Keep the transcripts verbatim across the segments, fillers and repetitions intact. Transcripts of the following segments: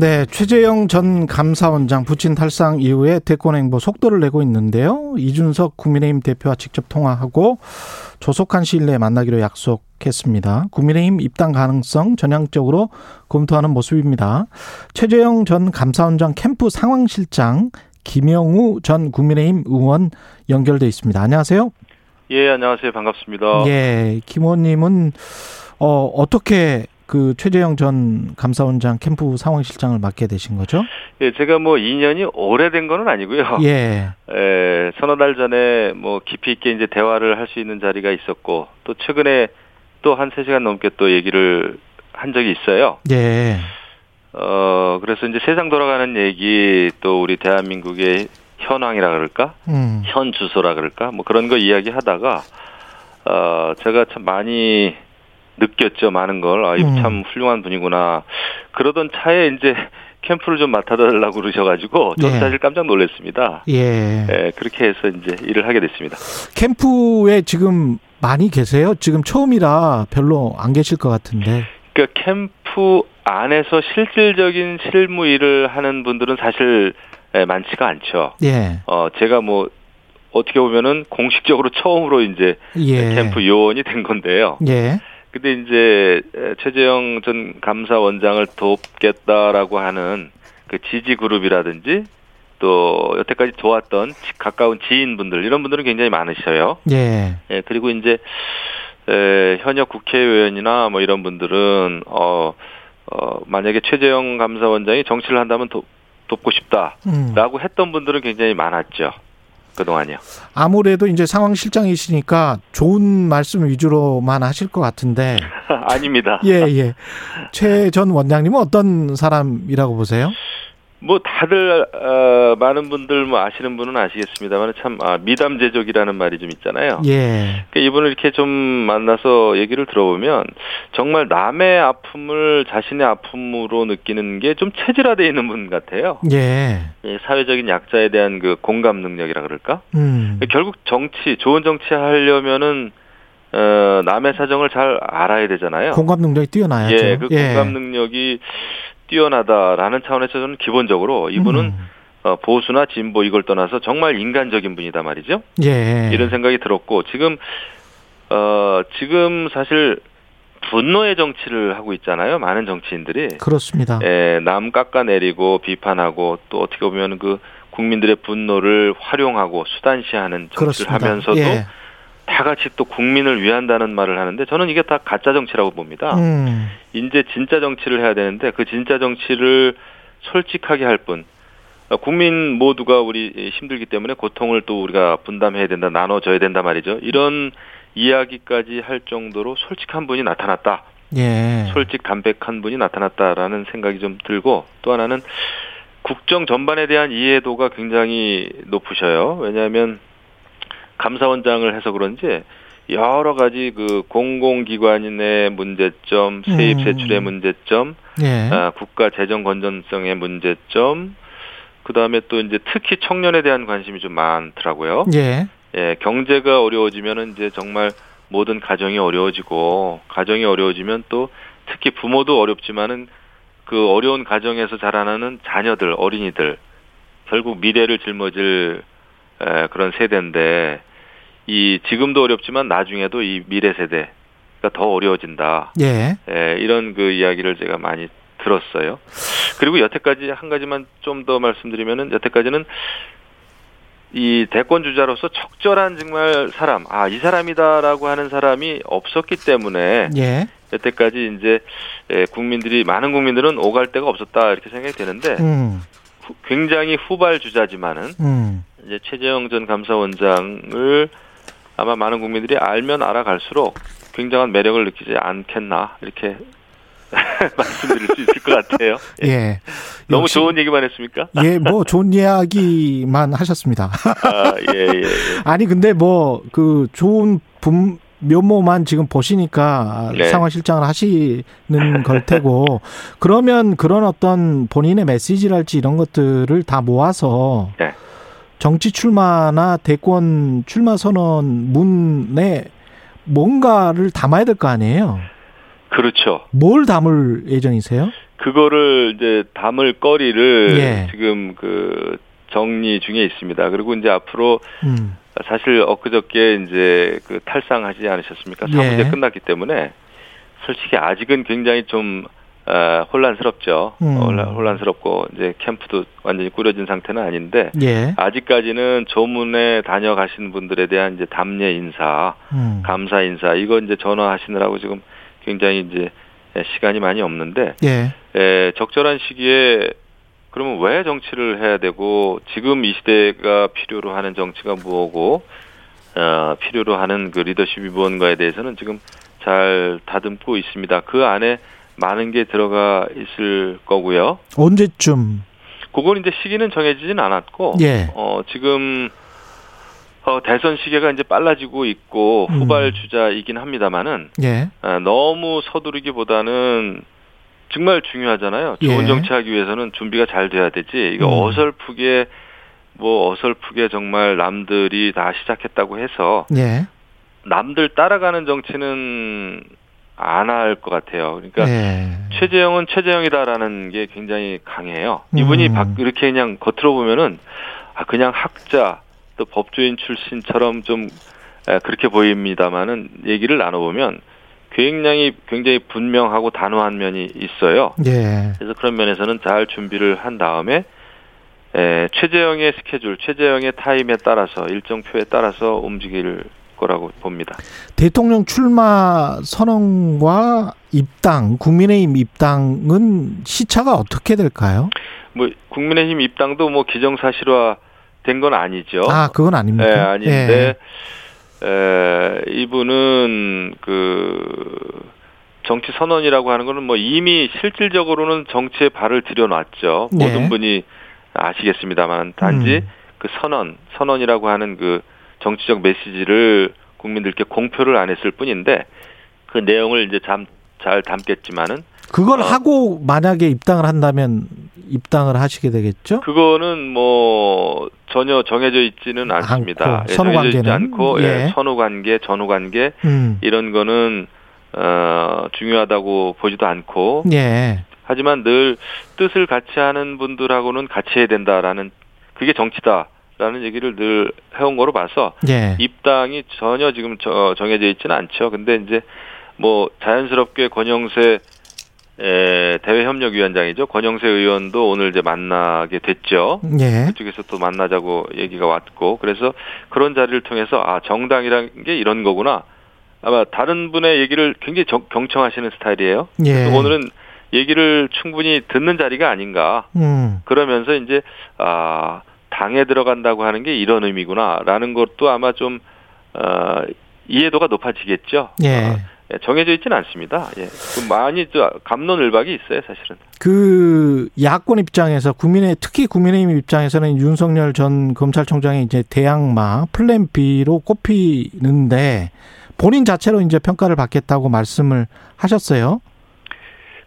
네, 최재형 전 감사원장 부친 탈상 이후에 대권 행보 속도를 내고 있는데요. 이준석 국민의힘 대표와 직접 통화하고 조속한 시일 내에 만나기로 약속했습니다. 국민의힘 입당 가능성 전향적으로 검토하는 모습입니다. 최재형 전 감사원장 캠프 상황실장 김영우 전 국민의힘 의원 연결돼 있습니다. 안녕하세요. 예, 안녕하세요. 반갑습니다. 예, 김 의원님은 어, 어떻게 그 최재형 전 감사원장 캠프 상황실장을 맡게 되신 거죠? 예, 제가 뭐 이 년이 오래된 거는 아니고요. 예. 예, 서너 달 전에 뭐 깊이 있게 이제 대화를 할 수 있는 자리가 있었고, 또 최근에 또 한 세 시간 넘게 또 얘기를 한 적이 있어요. 예. 어, 그래서 이제 세상 돌아가는 얘기, 또 우리 대한민국의 현황이라 그럴까? 음. 현 주소라 그럴까? 뭐 그런 거 이야기 하다가, 어, 제가 참 많이 느꼈죠. 많은 걸. 아, 이분 참 음. 훌륭한 분이구나. 그러던 차에 이제 캠프를 좀 맡아달라고 그러셔가지고 전 사실 예. 깜짝 놀랐습니다. 예. 예, 그렇게 해서 이제 일을 하게 됐습니다. 캠프에 지금 많이 계세요? 지금 처음이라 별로 안 계실 것 같은데. 그러니까 캠프 안에서 실질적인 실무 일을 하는 분들은 사실 많지가 않죠. 예. 어, 제가 뭐 어떻게 보면은 공식적으로 처음으로 이제 예. 캠프 요원이 된 건데요. 예. 근데 이제 최재형 전 감사원장을 돕겠다라고 하는 그 지지 그룹이라든지 또 여태까지 도왔던 가까운 지인분들, 이런 분들은 굉장히 많으셔요. 예. 예, 그리고 이제 에, 현역 국회의원이나 뭐 이런 분들은 어, 어 만약에 최재형 감사원장이 정치를 한다면 도, 돕고 싶다라고 음. 했던 분들은 굉장히 많았죠. 그동안요. 아무래도 이제 상황 실장이시니까 좋은 말씀 위주로만 하실 것 같은데. 아닙니다. 예, 예. 최 전 원장님은 어떤 사람이라고 보세요? 뭐 다들 어, 많은 분들 뭐 아시는 분은 아시겠습니다만 참 아, 미담제족이라는 말이 좀 있잖아요. 예. 그러니까 이분을 이렇게 좀 만나서 얘기를 들어보면 정말 남의 아픔을 자신의 아픔으로 느끼는 게 좀 체질화되어 있는 분 같아요. 예. 예, 사회적인 약자에 대한 그 공감 능력이라 그럴까? 음. 결국 정치, 좋은 정치 하려면은 어, 남의 사정을 잘 알아야 되잖아요. 공감 능력이 뛰어나야죠. 예, 그 예. 공감 능력이 뛰어나다라는 차원에서 저는 기본적으로 이분은 음. 어, 보수나 진보 이걸 떠나서 정말 인간적인 분이다 말이죠. 예. 이런 생각이 들었고 지금 어, 지금 사실 분노의 정치를 하고 있잖아요. 많은 정치인들이. 그렇습니다. 예, 남 깎아내리고 비판하고 또 어떻게 보면 그 국민들의 분노를 활용하고 수단시하는 정치를 그렇습니다. 하면서도 예. 다 같이 또 국민을 위한다는 말을 하는데 저는 이게 다 가짜 정치라고 봅니다. 음. 이제 진짜 정치를 해야 되는데 그 진짜 정치를 솔직하게 할 뿐, 국민 모두가 우리 힘들기 때문에 고통을 또 우리가 분담해야 된다, 나눠줘야 된다 말이죠. 이런 이야기까지 할 정도로 솔직한 분이 나타났다. 예. 솔직 담백한 분이 나타났다라는 생각이 좀 들고, 또 하나는 국정 전반에 대한 이해도가 굉장히 높으셔요. 왜냐하면 감사원장을 해서 그런지 여러 가지 그 공공기관의 문제점, 세입 세출의 문제점, 예. 아, 국가 재정 건전성의 문제점, 그 다음에 또 이제 특히 청년에 대한 관심이 좀 많더라고요. 예. 예, 경제가 어려워지면은 이제 정말 모든 가정이 어려워지고, 가정이 어려워지면 또 특히 부모도 어렵지만은 그 어려운 가정에서 자라나는 자녀들, 어린이들, 결국 미래를 짊어질 에, 그런 세대인데, 이 지금도 어렵지만 나중에도 이 미래 세대가 더 어려워진다. 예. 예, 이런 그 이야기를 제가 많이 들었어요. 그리고 여태까지 한 가지만 좀 더 말씀드리면은 여태까지는 이 대권 주자로서 적절한 정말 사람, 아, 이 사람이다라고 하는 사람이 없었기 때문에 예. 여태까지 이제 국민들이, 많은 국민들은 오갈 데가 없었다 이렇게 생각이 되는데 음. 후, 굉장히 후발 주자지만은 음. 이제 최재형 전 감사원장을 아마 많은 국민들이 알면 알아갈수록 굉장한 매력을 느끼지 않겠나 이렇게 말씀드릴 수 있을 것 같아요. 예. 예. 너무 역시, 좋은 얘기만 했습니까? 예, 뭐 좋은 이야기만 하셨습니다. 아, 예, 예, 예. 아니 근데 뭐 그 좋은 분 면모만 지금 보시니까 네. 상황실장을 하시는 걸 테고 그러면 그런 어떤 본인의 메시지랄지 이런 것들을 다 모아서 네. 정치 출마나 대권 출마 선언 문에 뭔가를 담아야 될 거 아니에요? 그렇죠. 뭘 담을 예정이세요? 그거를 이제 담을 거리를 예. 지금 그 정리 중에 있습니다. 그리고 이제 앞으로 음. 사실 엊그저께 이제 그 탈상하지 않으셨습니까? 사무제 예. 끝났기 때문에 솔직히 아직은 굉장히 좀 어, 혼란스럽죠. 음. 혼란스럽고 이제 캠프도 완전히 꾸려진 상태는 아닌데 예. 아직까지는 조문에 다녀가신 분들에 대한 이제 답례 인사, 음. 감사 인사 이거 이제 전화하시느라고 지금 굉장히 이제 시간이 많이 없는데 예. 에, 적절한 시기에 그러면 왜 정치를 해야 되고 지금 이 시대가 필요로 하는 정치가 뭐고 어, 필요로 하는 그 리더십이 무언가에 대해서는 지금 잘 다듬고 있습니다. 그 안에 많은 게 들어가 있을 거고요. 언제쯤? 그건 이제 시기는 정해지진 않았고 예. 어, 지금 어, 대선 시기가 이제 빨라지고 있고 후발 주자이긴 합니다만은 예. 어, 너무 서두르기보다는 정말 중요하잖아요. 좋은 예. 정치하기 위해서는 준비가 잘 돼야 되지. 이거 음. 어설프게 뭐 어설프게 정말 남들이 다 시작했다고 해서 예. 남들 따라가는 정치는 안 할 것 같아요. 그러니까 예. 최재형은 최재형이다라는 게 굉장히 강해요. 이분이 음. 박, 이렇게 그냥 겉으로 보면은 아 그냥 학자 또 법조인 출신처럼 좀 그렇게 보입니다만은 얘기를 나눠보면. 굉장히 굉장히 분명하고 단호한 면이 있어요. 예. 그래서 그런 면에서는 잘 준비를 한 다음에 에, 최재형의 스케줄, 최재형의 타임에 따라서 일정표에 따라서 움직일 거라고 봅니다. 대통령 출마 선언과 입당, 국민의힘 입당은 시차가 어떻게 될까요? 뭐 국민의힘 입당도 뭐 기정사실화 된 건 아니죠. 아, 그건 아닙니까? 네, 아닌데. 예. 에, 이분은 그 정치 선언이라고 하는 거는 뭐 이미 실질적으로는 정치에 발을 들여놨죠. 네. 모든 분이 아시겠습니다만 단지 음. 그 선언, 선언이라고 하는 그 정치적 메시지를 국민들께 공표를 안 했을 뿐인데 그 내용을 이제 잠, 잘 담겠지만은 그걸 어, 하고 만약에 입당을 한다면 입당을 하시게 되겠죠? 그거는 뭐 전혀 정해져 있지는 않습니다. 예, 선후 정해져 있지 않고 예. 예, 선후 관계, 전후 관계 음. 이런 거는 어, 중요하다고 보지도 않고 예. 하지만 늘 뜻을 같이 하는 분들하고는 같이 해야 된다라는 그게 정치다라는 얘기를 늘 해온 거로 봐서 예. 입당이 전혀 지금 저, 정해져 있지는 않죠. 근데 이제 뭐 자연스럽게 권영세 예, 대외협력위원장이죠. 권영세 의원도 오늘 이제 만나게 됐죠. 예. 그쪽에서 또 만나자고 얘기가 왔고, 그래서 그런 자리를 통해서 아 정당이란 게 이런 거구나. 아마 다른 분의 얘기를 굉장히 정, 경청하시는 스타일이에요. 예. 그래서 오늘은 얘기를 충분히 듣는 자리가 아닌가. 음. 그러면서 이제 아 당에 들어간다고 하는 게 이런 의미구나라는 것도 아마 좀 어, 이해도가 높아지겠죠. 예. 아, 정해져 있지는 않습니다. 예. 많이 갑론을박이 있어요, 사실은. 그 야권 입장에서 국민의 특히 국민의힘 입장에서는 윤석열 전 검찰총장의 이제 대항마 플랜 B로 꼽히는데 본인 자체로 이제 평가를 받겠다고 말씀을 하셨어요.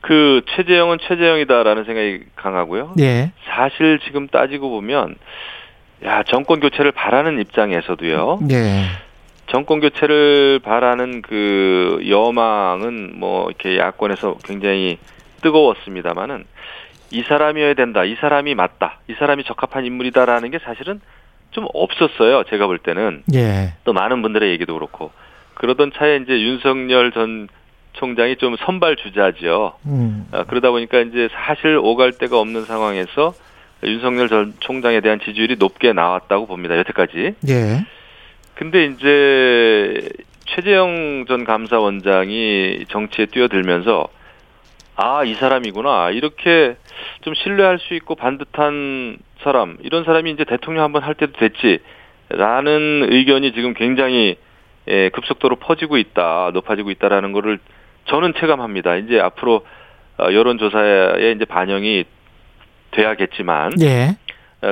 그 최재형은 최재형이다라는 생각이 강하고요. 예. 사실 지금 따지고 보면 야 정권 교체를 바라는 입장에서도요. 예. 정권 교체를 바라는 그 여망은 뭐 이렇게 야권에서 굉장히 뜨거웠습니다만은 이 사람이어야 된다, 이 사람이 맞다, 이 사람이 적합한 인물이다라는 게 사실은 좀 없었어요. 제가 볼 때는 예. 또 많은 분들의 얘기도 그렇고 그러던 차에 이제 윤석열 전 총장이 좀 선발 주자지요. 음. 아, 그러다 보니까 이제 사실 오갈 데가 없는 상황에서 윤석열 전 총장에 대한 지지율이 높게 나왔다고 봅니다. 여태까지. 예. 근데 이제 최재형 전 감사원장이 정치에 뛰어들면서 아, 이 사람이구나. 이렇게 좀 신뢰할 수 있고 반듯한 사람, 이런 사람이 이제 대통령 한번 할 때도 됐지라는 의견이 지금 굉장히 예, 급속도로 퍼지고 있다, 높아지고 있다라는 거를 저는 체감합니다. 이제 앞으로 여론조사에 이제 반영이 돼야겠지만, 예.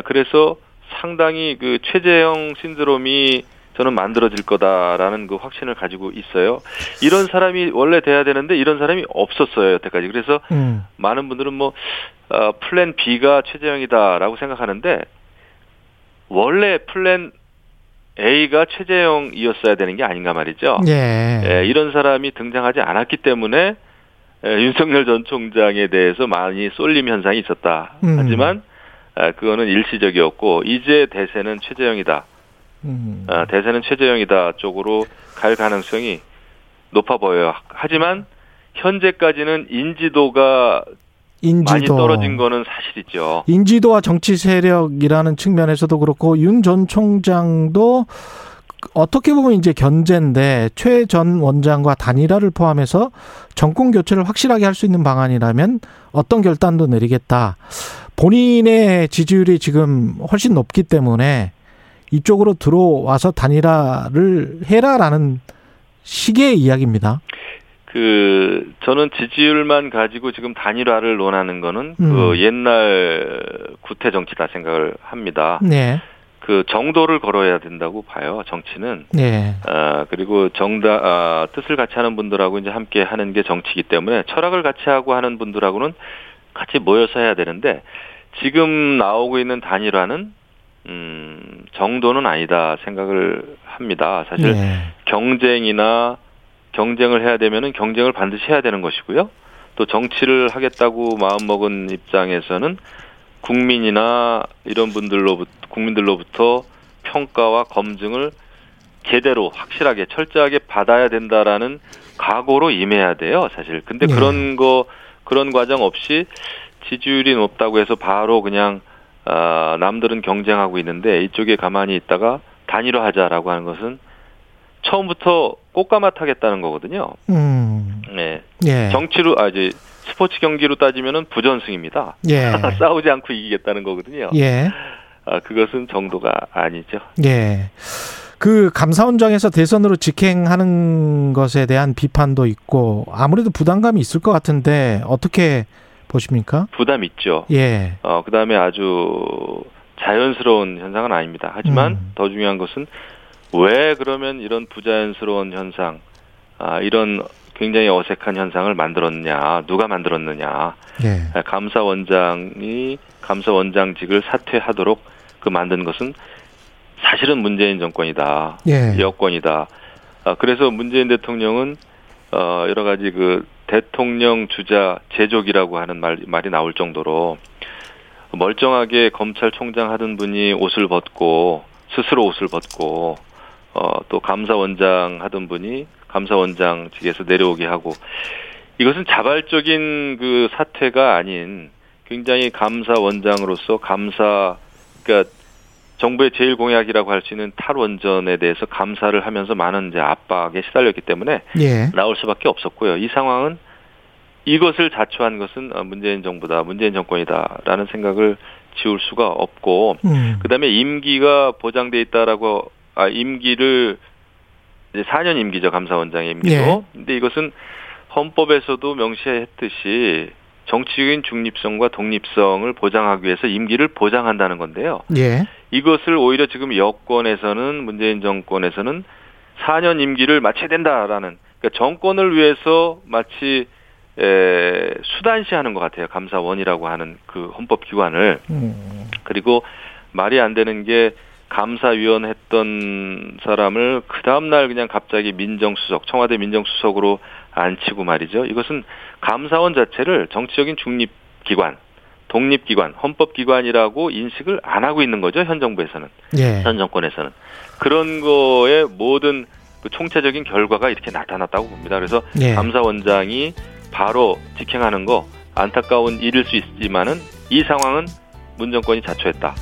그래서 상당히 그 최재형 신드롬이 저는 만들어질 거다라는 그 확신을 가지고 있어요. 이런 사람이 원래 돼야 되는데 이런 사람이 없었어요, 여태까지. 그래서 음. 많은 분들은 뭐 어, 플랜 B가 최재형이다라고 생각하는데 원래 플랜 A가 최재형이었어야 되는 게 아닌가 말이죠. 예. 예, 이런 사람이 등장하지 않았기 때문에 예, 윤석열 전 총장에 대해서 많이 쏠림 현상이 있었다. 음. 하지만 예, 그거는 일시적이었고 이제 대세는 최재형이다. 음. 아, 대세는 최재형이다 쪽으로 갈 가능성이 높아 보여요. 하지만 현재까지는 인지도가 인지도. 많이 떨어진 거는 사실이죠. 인지도와 정치 세력이라는 측면에서도 그렇고 윤 전 총장도 어떻게 보면 이제 견제인데 최 전 원장과 단일화를 포함해서 정권 교체를 확실하게 할 수 있는 방안이라면 어떤 결단도 내리겠다. 본인의 지지율이 지금 훨씬 높기 때문에 이쪽으로 들어와서 단일화를 해라라는 식의 이야기입니다. 그 저는 지지율만 가지고 지금 단일화를 논하는 거는 음. 그 옛날 구태 정치다 생각을 합니다. 네. 그 정도를 걸어야 된다고 봐요. 정치는. 네. 아 그리고 정당 아, 뜻을 같이 하는 분들하고 이제 함께 하는 게 정치이기 때문에 철학을 같이 하고 하는 분들하고는 같이 모여서 해야 되는데 지금 나오고 있는 단일화는. 음, 정도는 아니다 생각을 합니다. 사실 네. 경쟁이나 경쟁을 해야 되면은 경쟁을 반드시 해야 되는 것이고요. 또 정치를 하겠다고 마음먹은 입장에서는 국민이나 이런 분들로부터, 국민들로부터 평가와 검증을 제대로 확실하게 철저하게 받아야 된다라는 각오로 임해야 돼요. 사실. 근데 네. 그런 거, 그런 과정 없이 지지율이 높다고 해서 바로 그냥 아, 남들은 경쟁하고 있는데 이쪽에 가만히 있다가 단일화하자라고 하는 것은 처음부터 꽃가마 타겠다는 거거든요. 음. 네. 예. 정치로 아 이제 스포츠 경기로 따지면은 부전승입니다. 예. 싸우지 않고 이기겠다는 거거든요. 예. 아, 그것은 정도가 아니죠. 예. 그 감사원장에서 대선으로 직행하는 것에 대한 비판도 있고 아무래도 부담감이 있을 것 같은데 어떻게 보십니까? 부담 있죠. 예. 어, 그 다음에 아주 자연스러운 현상은 아닙니다. 하지만 음. 더 중요한 것은 왜 그러면 이런 부자연스러운 현상, 아, 이런 굉장히 어색한 현상을 만들었냐, 누가 만들었느냐. 예. 감사원장이 감사원장직을 사퇴하도록 그 만든 것은 사실은 문재인 정권이다. 예. 여권이다. 아, 그래서 문재인 대통령은 어, 여러 가지 그 대통령 주자 제족이라고 하는 말, 말이 나올 정도로 멀쩡하게 검찰총장 하던 분이 옷을 벗고 스스로 옷을 벗고 어, 또 감사원장 하던 분이 감사원장직에서 내려오게 하고 이것은 자발적인 그 사퇴가 아닌 굉장히 감사원장으로서 감사 그러니까 정부의 제일 공약이라고 할 수 있는 탈원전에 대해서 감사를 하면서 많은 이제 압박에 시달렸기 때문에 예. 나올 수밖에 없었고요. 이 상황은 이것을 자초한 것은 문재인 정부다, 문재인 정권이다라는 생각을 지울 수가 없고 음. 그다음에 임기가 보장돼 있다라고 아 임기를 이제 사 년 임기죠. 감사원장의 임기도. 예. 근데 이것은 헌법에서도 명시했듯이 정치적인 중립성과 독립성을 보장하기 위해서 임기를 보장한다는 건데요. 예. 이것을 오히려 지금 여권에서는 문재인 정권에서는 사 년 임기를 마쳐야 된다라는 그러니까 정권을 위해서 마치 에, 수단시하는 것 같아요. 감사원이라고 하는 그 헌법기관을. 음. 그리고 말이 안 되는 게 감사위원 했던 사람을 그 다음날 그냥 갑자기 민정수석, 청와대 민정수석으로 앉히고 말이죠. 이것은 감사원 자체를 정치적인 중립기관, 독립기관, 헌법기관이라고 인식을 안 하고 있는 거죠. 현 정부에서는. 예. 현 정권에서는. 그런 거에 모든 그 총체적인 결과가 이렇게 나타났다고 봅니다. 그래서 예. 감사원장이 바로 직행하는 거 안타까운 일일 수 있지만은 이 상황은 문 정권이 자초했다.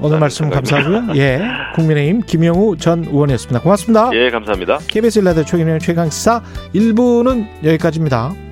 오늘 말씀 생각입니다. 감사하고요. 예, 국민의힘 김영우 전 의원이었습니다. 고맙습니다. 예, 감사합니다. 케이비에스 일라디오 최경영 최강시사 일 부는 여기까지입니다.